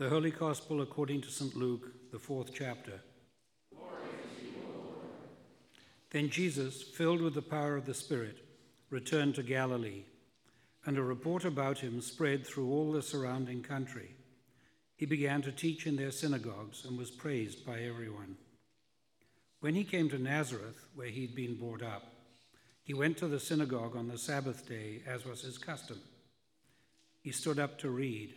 The Holy Gospel according to St. Luke, the 4th chapter. Glory to you, O Lord. Then Jesus, filled with the power of the Spirit, returned to Galilee, and a report about him spread through all the surrounding country. He began to teach in their synagogues and was praised by everyone. When he came to Nazareth, where he'd been brought up, he went to the synagogue on the Sabbath day, as was his custom. He stood up to read,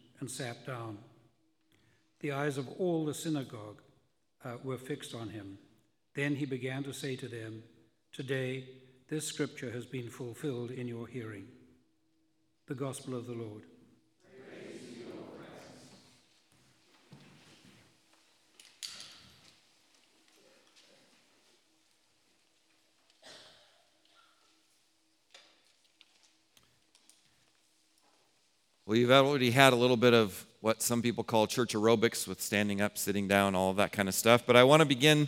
and sat down. The eyes of all the synagogue were fixed on him. Then he began to say to them, "Today, this scripture has been fulfilled in your hearing." The Gospel of the Lord. Praise to you, O Christ. Well, you've already had a little bit of what some people call church aerobics, with standing up, sitting down, all that kind of stuff. But I want to begin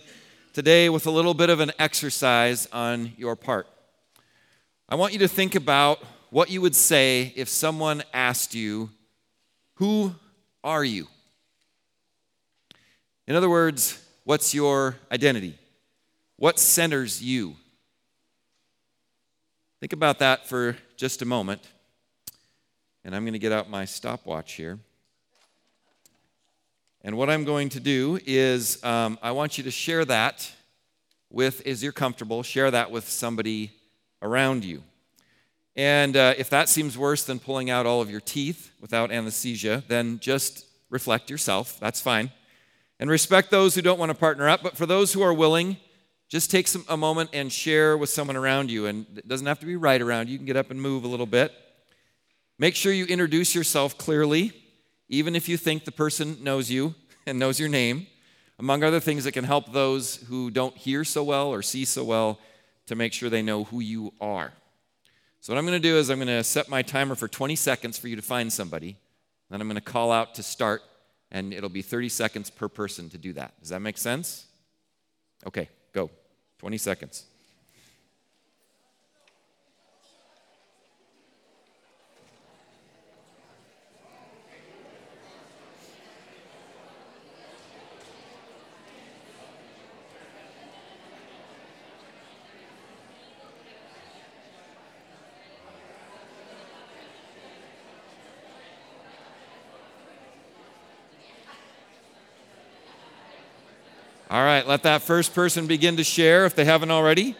today with a little bit of an exercise on your part. I want you to think about what you would say if someone asked you, "Who are you?" In other words, what's your identity? What centers you? Think about that for just a moment. And I'm going to get out my stopwatch here. And what I'm going to do is I want you to share that with, as you're comfortable, share that with somebody around you. And if that seems worse than pulling out all of your teeth without anesthesia, then just reflect yourself. That's fine. And respect those who don't want to partner up. But for those who are willing, just take a moment and share with someone around you. And it doesn't have to be right around you. You can get up and move a little bit. Make sure you introduce yourself clearly, even if you think the person knows you and knows your name, among other things that can help those who don't hear so well or see so well to make sure they know who you are. So what I'm going to do is I'm going to set my timer for 20 seconds for you to find somebody, then I'm going to call out to start, and it'll be 30 seconds per person to do that. Does that make sense? Okay, go. 20 seconds. All right, let that first person begin to share if they haven't already.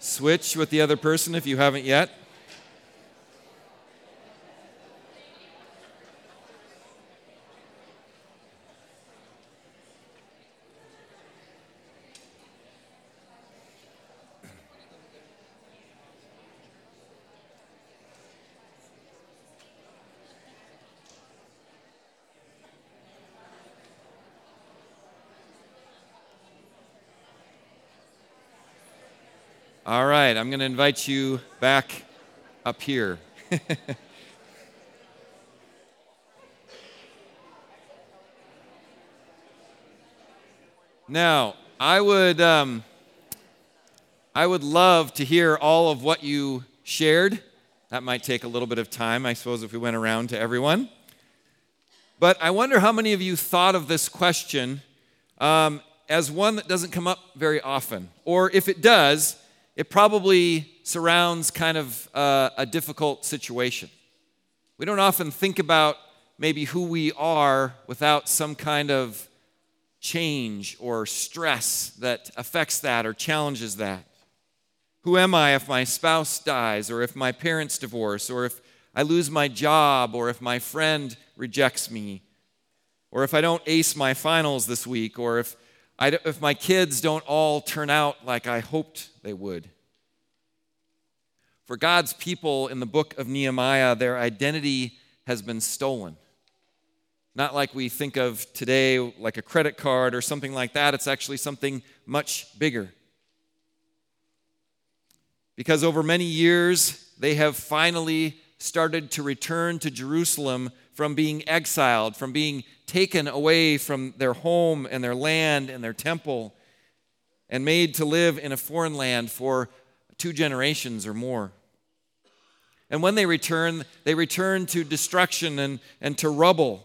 Switch with the other person if you haven't yet. All right, I'm going to invite you back up here. Now, I would love to hear all of what you shared. That might take a little bit of time, I suppose, if we went around to everyone. But I wonder how many of you thought of this question as one that doesn't come up very often, or if it does, it probably surrounds kind of a difficult situation. We don't often think about maybe who we are without some kind of change or stress that affects that or challenges that. Who am I if my spouse dies, or if my parents divorce, or if I lose my job, or if my friend rejects me, or if I don't ace my finals this week, or if my kids don't all turn out like I hoped they would? For God's people in the book of Nehemiah, their identity has been stolen. Not like we think of today, like a credit card or something like that. It's actually something much bigger. Because over many years, they have finally started to return to Jerusalem from being exiled, from being taken away from their home and their land and their temple, and made to live in a foreign land for 2 generations or more. And when they return to destruction and to rubble.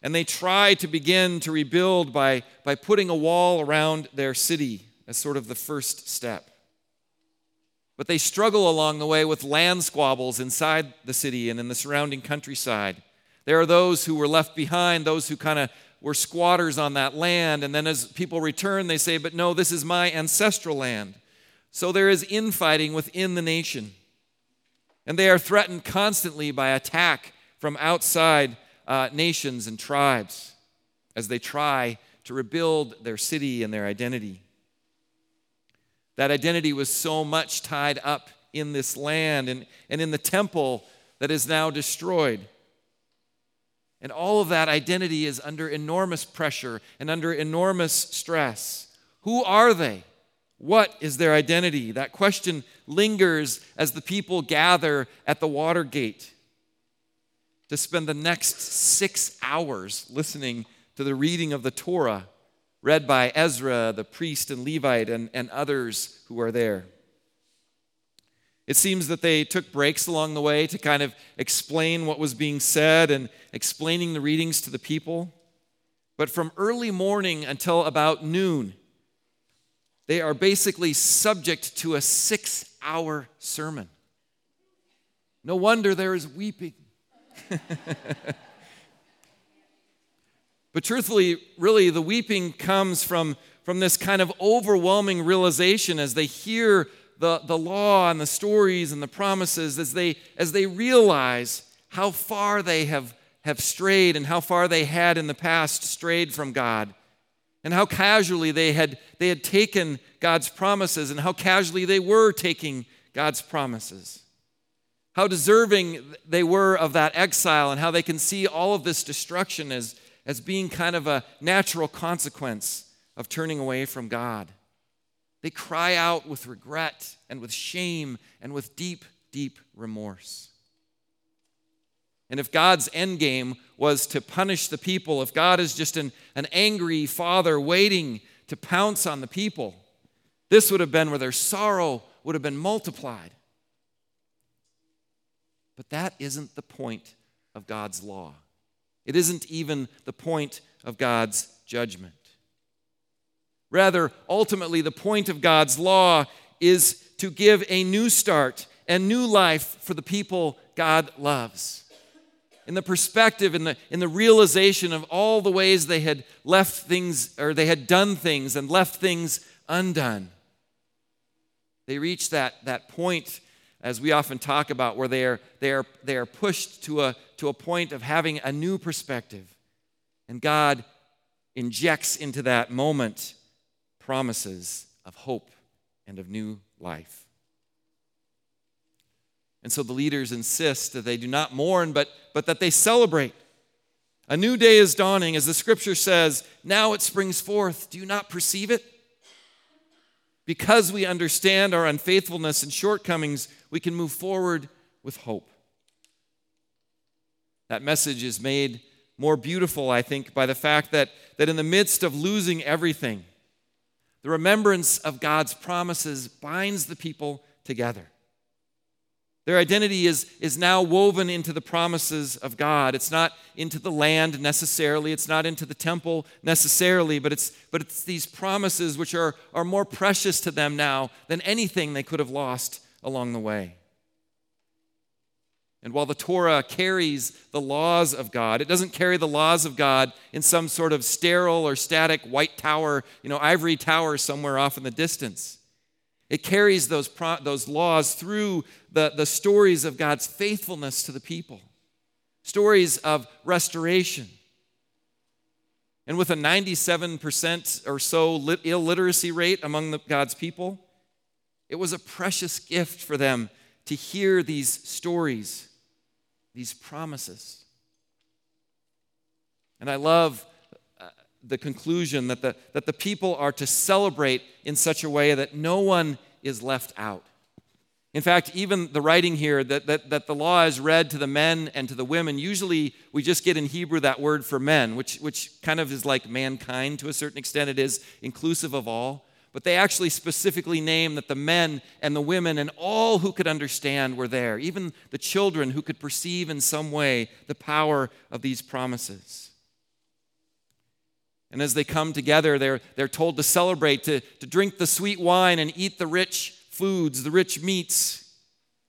And they try to begin to rebuild by putting a wall around their city as sort of the first step. But they struggle along the way with land squabbles inside the city and in the surrounding countryside. There are those who were left behind, those who kind of were squatters on that land. And then as people return, they say, but no, this is my ancestral land. So there is infighting within the nation. And they are threatened constantly by attack from outside nations and tribes as they try to rebuild their city and their identity. That identity was so much tied up in this land and in the temple that is now destroyed. And all of that identity is under enormous pressure and under enormous stress. Who are they? What is their identity? That question lingers as the people gather at the water gate to spend the next 6 hours listening to the reading of the Torah read by Ezra, the priest and Levite, and others who are there. It seems that they took breaks along the way to kind of explain what was being said and explaining the readings to the people. But from early morning until about noon, they are basically subject to a 6-hour sermon. No wonder there is weeping. But truthfully, really, the weeping comes from this kind of overwhelming realization as they hear the law and the stories and the promises, as they realize how far they have strayed and how far they had in the past strayed from God, and how casually they had taken God's promises, and how casually they were taking God's promises. How deserving they were of that exile, and how they can see all of this destruction as being kind of a natural consequence of turning away from God. They cry out with regret and with shame and with deep, deep remorse. And if God's end game was to punish the people, if God is just an angry father waiting to pounce on the people, this would have been where their sorrow would have been multiplied. But that isn't the point of God's law. It isn't even the point of God's judgment. Rather, ultimately, the point of God's law is to give a new start and new life for the people God loves. In the perspective, in the realization of all the ways they had left things, or they had done things and left things undone. They reach that point, as we often talk about, where they are pushed to a point of having a new perspective. And God injects into that moment promises of hope and of new life. And so the leaders insist that they do not mourn, but that they celebrate. A new day is dawning, as the scripture says, now it springs forth. Do you not perceive it? Because we understand our unfaithfulness and shortcomings, we can move forward with hope. That message is made more beautiful, I think, by the fact that in the midst of losing everything, the remembrance of God's promises binds the people together. Their identity is now woven into the promises of God. It's not into the land necessarily. It's not into the temple necessarily. But it's these promises which are more precious to them now than anything they could have lost along the way. And while the Torah carries the laws of God, it doesn't carry the laws of God in some sort of sterile or static white tower, ivory tower somewhere off in the distance. It carries those laws through the stories of God's faithfulness to the people, stories of restoration. And with a 97% or so illiteracy rate among God's people, it was a precious gift for them to hear these stories, these promises. And I love the conclusion that the people are to celebrate in such a way that no one is left out. In fact, even the writing here that the law is read to the men and to the women, usually we just get in Hebrew that word for men, which kind of is like mankind to a certain extent. It is inclusive of all. But they actually specifically name that the men and the women and all who could understand were there, even the children who could perceive in some way the power of these promises. And as they come together, they're told to celebrate, to drink the sweet wine and eat the rich foods, the rich meats,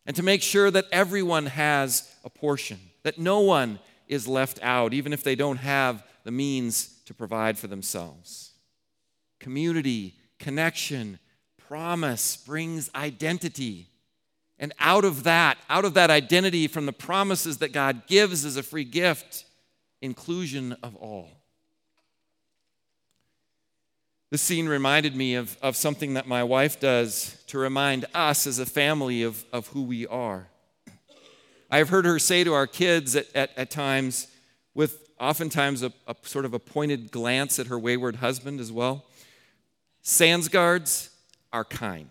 and to make sure that everyone has a portion, that no one is left out, even if they don't have the means to provide for themselves. Community, connection, promise brings identity. And out of that identity from the promises that God gives as a free gift, inclusion of all. This scene reminded me of something that my wife does to remind us as a family of who we are. I have heard her say to our kids at times, with oftentimes a sort of a pointed glance at her wayward husband as well, Sansgaards are kind,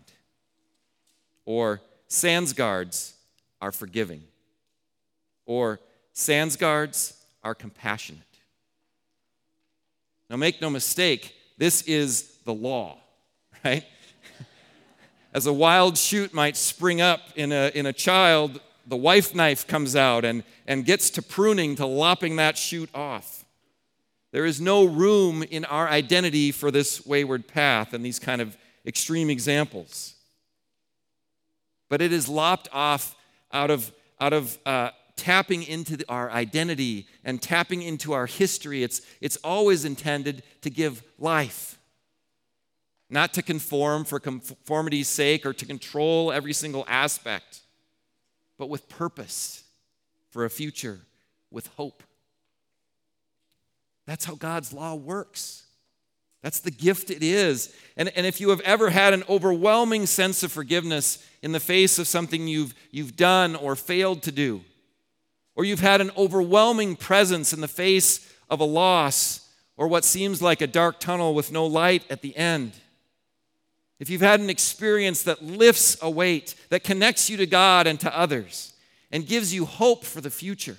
or Sansgaards are forgiving, or Sansgaards are compassionate. Now make no mistake, this is the law, right? As a wild shoot might spring up in a child, the wife knife comes out and gets to pruning, to lopping that shoot off. There is no room in our identity for this wayward path and these kind of extreme examples. But it is lopped off out of tapping into our identity and tapping into our history. It's always intended to give life, not to conform for conformity's sake or to control every single aspect, but with purpose, for a future, with hope. That's how God's law works. That's the gift it is. And if you have ever had an overwhelming sense of forgiveness in the face of something you've done or failed to do, or you've had an overwhelming presence in the face of a loss or what seems like a dark tunnel with no light at the end, if you've had an experience that lifts a weight, that connects you to God and to others and gives you hope for the future,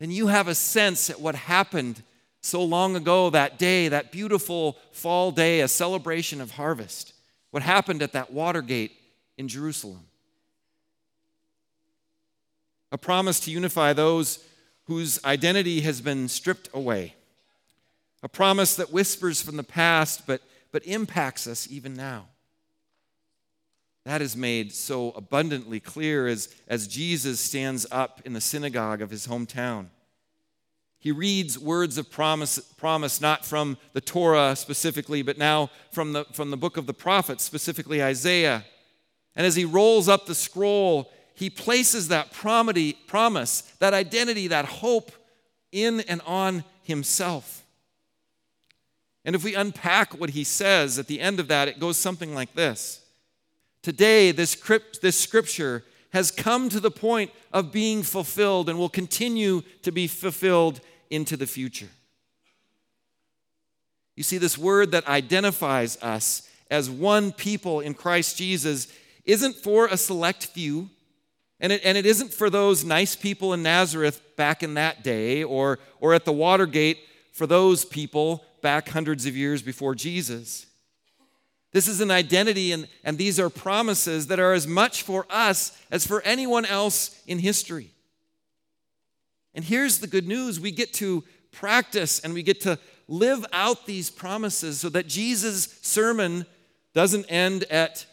then you have a sense at what happened so long ago that day, that beautiful fall day, a celebration of harvest, what happened at that water gate in Jerusalem. A promise to unify those whose identity has been stripped away. A promise that whispers from the past but impacts us even now. That is made so abundantly clear as Jesus stands up in the synagogue of his hometown. He reads words of promise not from the Torah specifically, but now from the book of the prophets, specifically Isaiah. And as he rolls up the scroll, he places that promise, that identity, that hope in and on himself. And if we unpack what he says at the end of that, it goes something like this. Today, this scripture has come to the point of being fulfilled and will continue to be fulfilled into the future. You see, this word that identifies us as one people in Christ Jesus isn't for a select few. And it isn't for those nice people in Nazareth back in that day or at the water gate for those people back hundreds of years before Jesus. This is an identity, and these are promises that are as much for us as for anyone else in history. And here's the good news. We get to practice and we get to live out these promises so that Jesus' sermon doesn't end at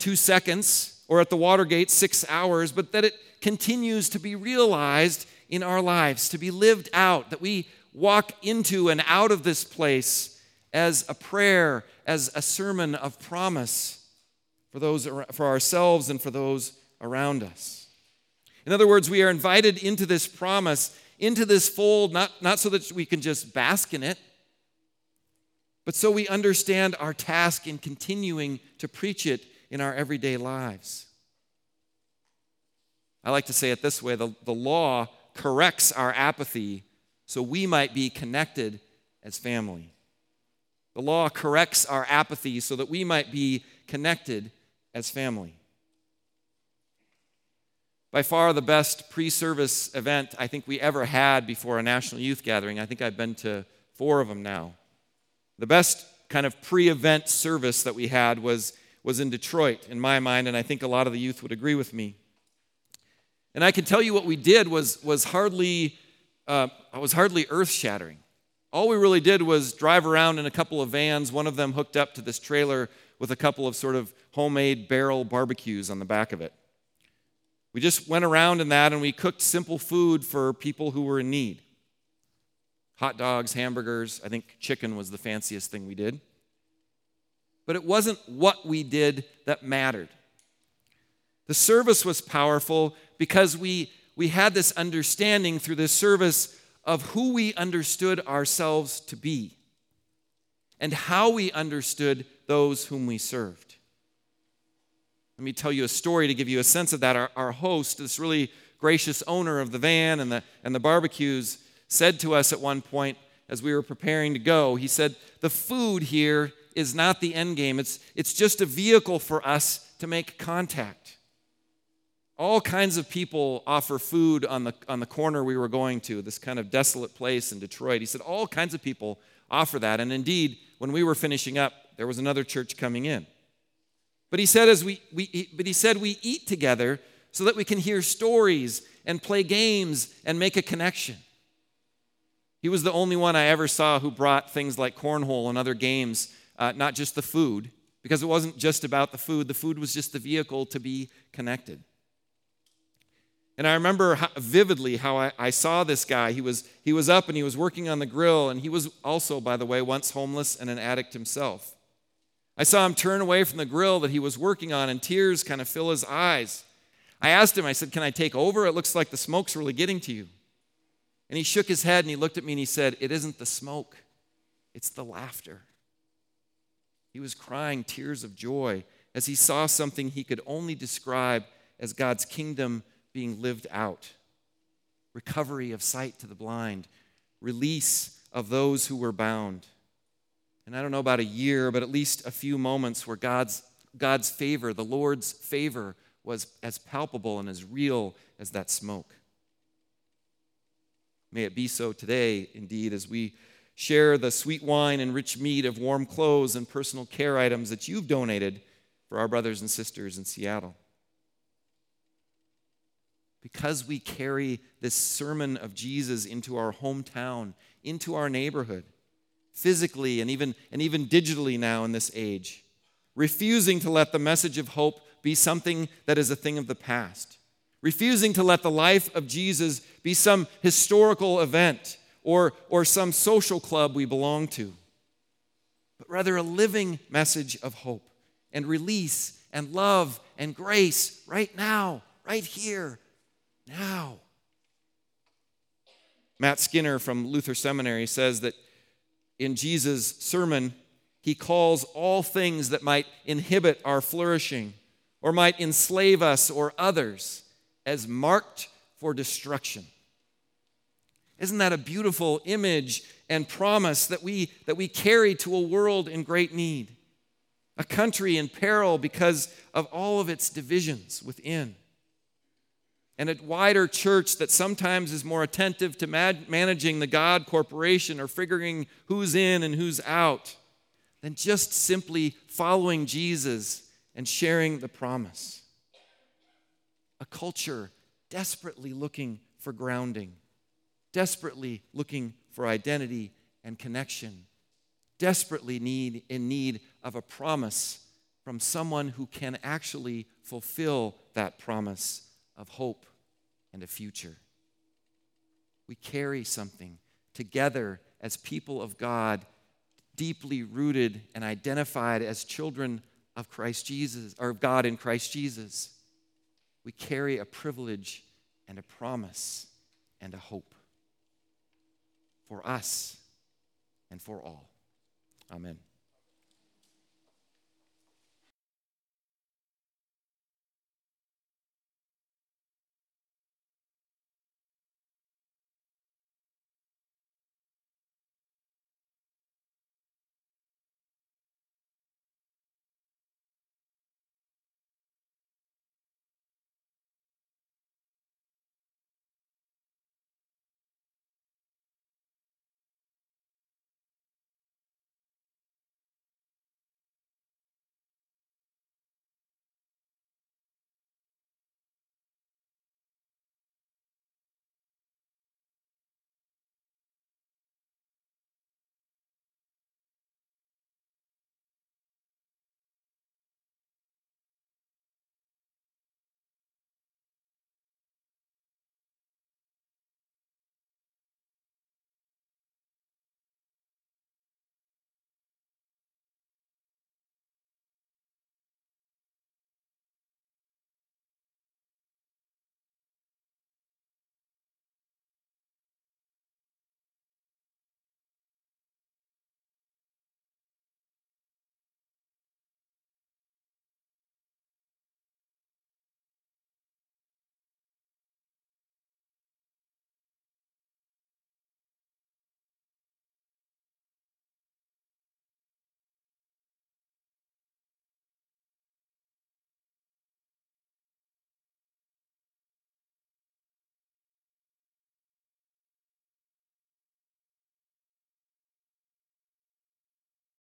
2 seconds or at the Watergate 6 hours, but that it continues to be realized in our lives, to be lived out, that we walk into and out of this place as a prayer, as a sermon of promise for those, for ourselves and for those around us. In other words, we are invited into this promise, into this fold, not so that we can just bask in it, but so we understand our task in continuing to preach it in our everyday lives. I like to say it this way, the law corrects our apathy so we might be connected as family. The law corrects our apathy so that we might be connected as family. By far the best pre-service event I think we ever had before a national youth gathering. I think I've been to 4 of them now. The best kind of pre-event service that we had was in Detroit, in my mind, and I think a lot of the youth would agree with me. And I can tell you what we did was hardly earth-shattering. All we really did was drive around in a couple of vans, one of them hooked up to this trailer with a couple of sort of homemade barrel barbecues on the back of it. We just went around in that and we cooked simple food for people who were in need. Hot dogs, hamburgers, I think chicken was the fanciest thing we did. But it wasn't what we did that mattered. The service was powerful because we had this understanding through this service of who we understood ourselves to be and how we understood those whom we served. Let me tell you a story to give you a sense of that. Our host, this really gracious owner of the van and the barbecues, said to us at one point as we were preparing to go, he said, "The food here is not the end game. It's just a vehicle for us to make contact." All kinds of people offer food on the corner we were going to, this kind of desolate place in Detroit. He said, all kinds of people offer that. And indeed, when we were finishing up, there was another church coming in. But he said, we eat together so that we can hear stories and play games and make a connection. He was the only one I ever saw who brought things like cornhole and other games, not just the food, because it wasn't just about the food. The food was just the vehicle to be connected. And I remember vividly how I saw this guy. He was up and he was working on the grill, and he was also, by the way, once homeless and an addict himself. I saw him turn away from the grill that he was working on, and tears kind of fill his eyes. I asked him, I said, "Can I take over? It looks like the smoke's really getting to you." And he shook his head and he looked at me and he said, "It isn't the smoke, it's the laughter." He was crying tears of joy as he saw something he could only describe as God's kingdom being lived out. Recovery of sight to the blind, release of those who were bound. And I don't know about a year, but at least a few moments where God's favor, the Lord's favor, was as palpable and as real as that smoke. May it be so today, indeed, as we share the sweet wine and rich meat of warm clothes and personal care items that you've donated for our brothers and sisters in Seattle. Because we carry this sermon of Jesus into our hometown, into our neighborhood, physically and even digitally now in this age, refusing to let the message of hope be something that is a thing of the past. Refusing to let the life of Jesus be some historical event or some social club we belong to, but rather a living message of hope and release and love and grace right now, right here, now. Matt Skinner from Luther Seminary says that in Jesus' sermon, he calls all things that might inhibit our flourishing or might enslave us or others as marked for destruction. Isn't that a beautiful image and promise that we carry to a world in great need, a country in peril because of all of its divisions within, and a wider church that sometimes is more attentive to managing the God corporation or figuring who's in and who's out than just simply following Jesus and sharing the promise? A culture desperately looking for grounding, desperately looking for identity and connection, desperately in need of a promise from someone who can actually fulfill that promise of hope and a future. We carry something together as people of God, deeply rooted and identified as children of Christ Jesus, or of God in Christ Jesus. We carry a privilege and a promise and a hope for us and for all. Amen.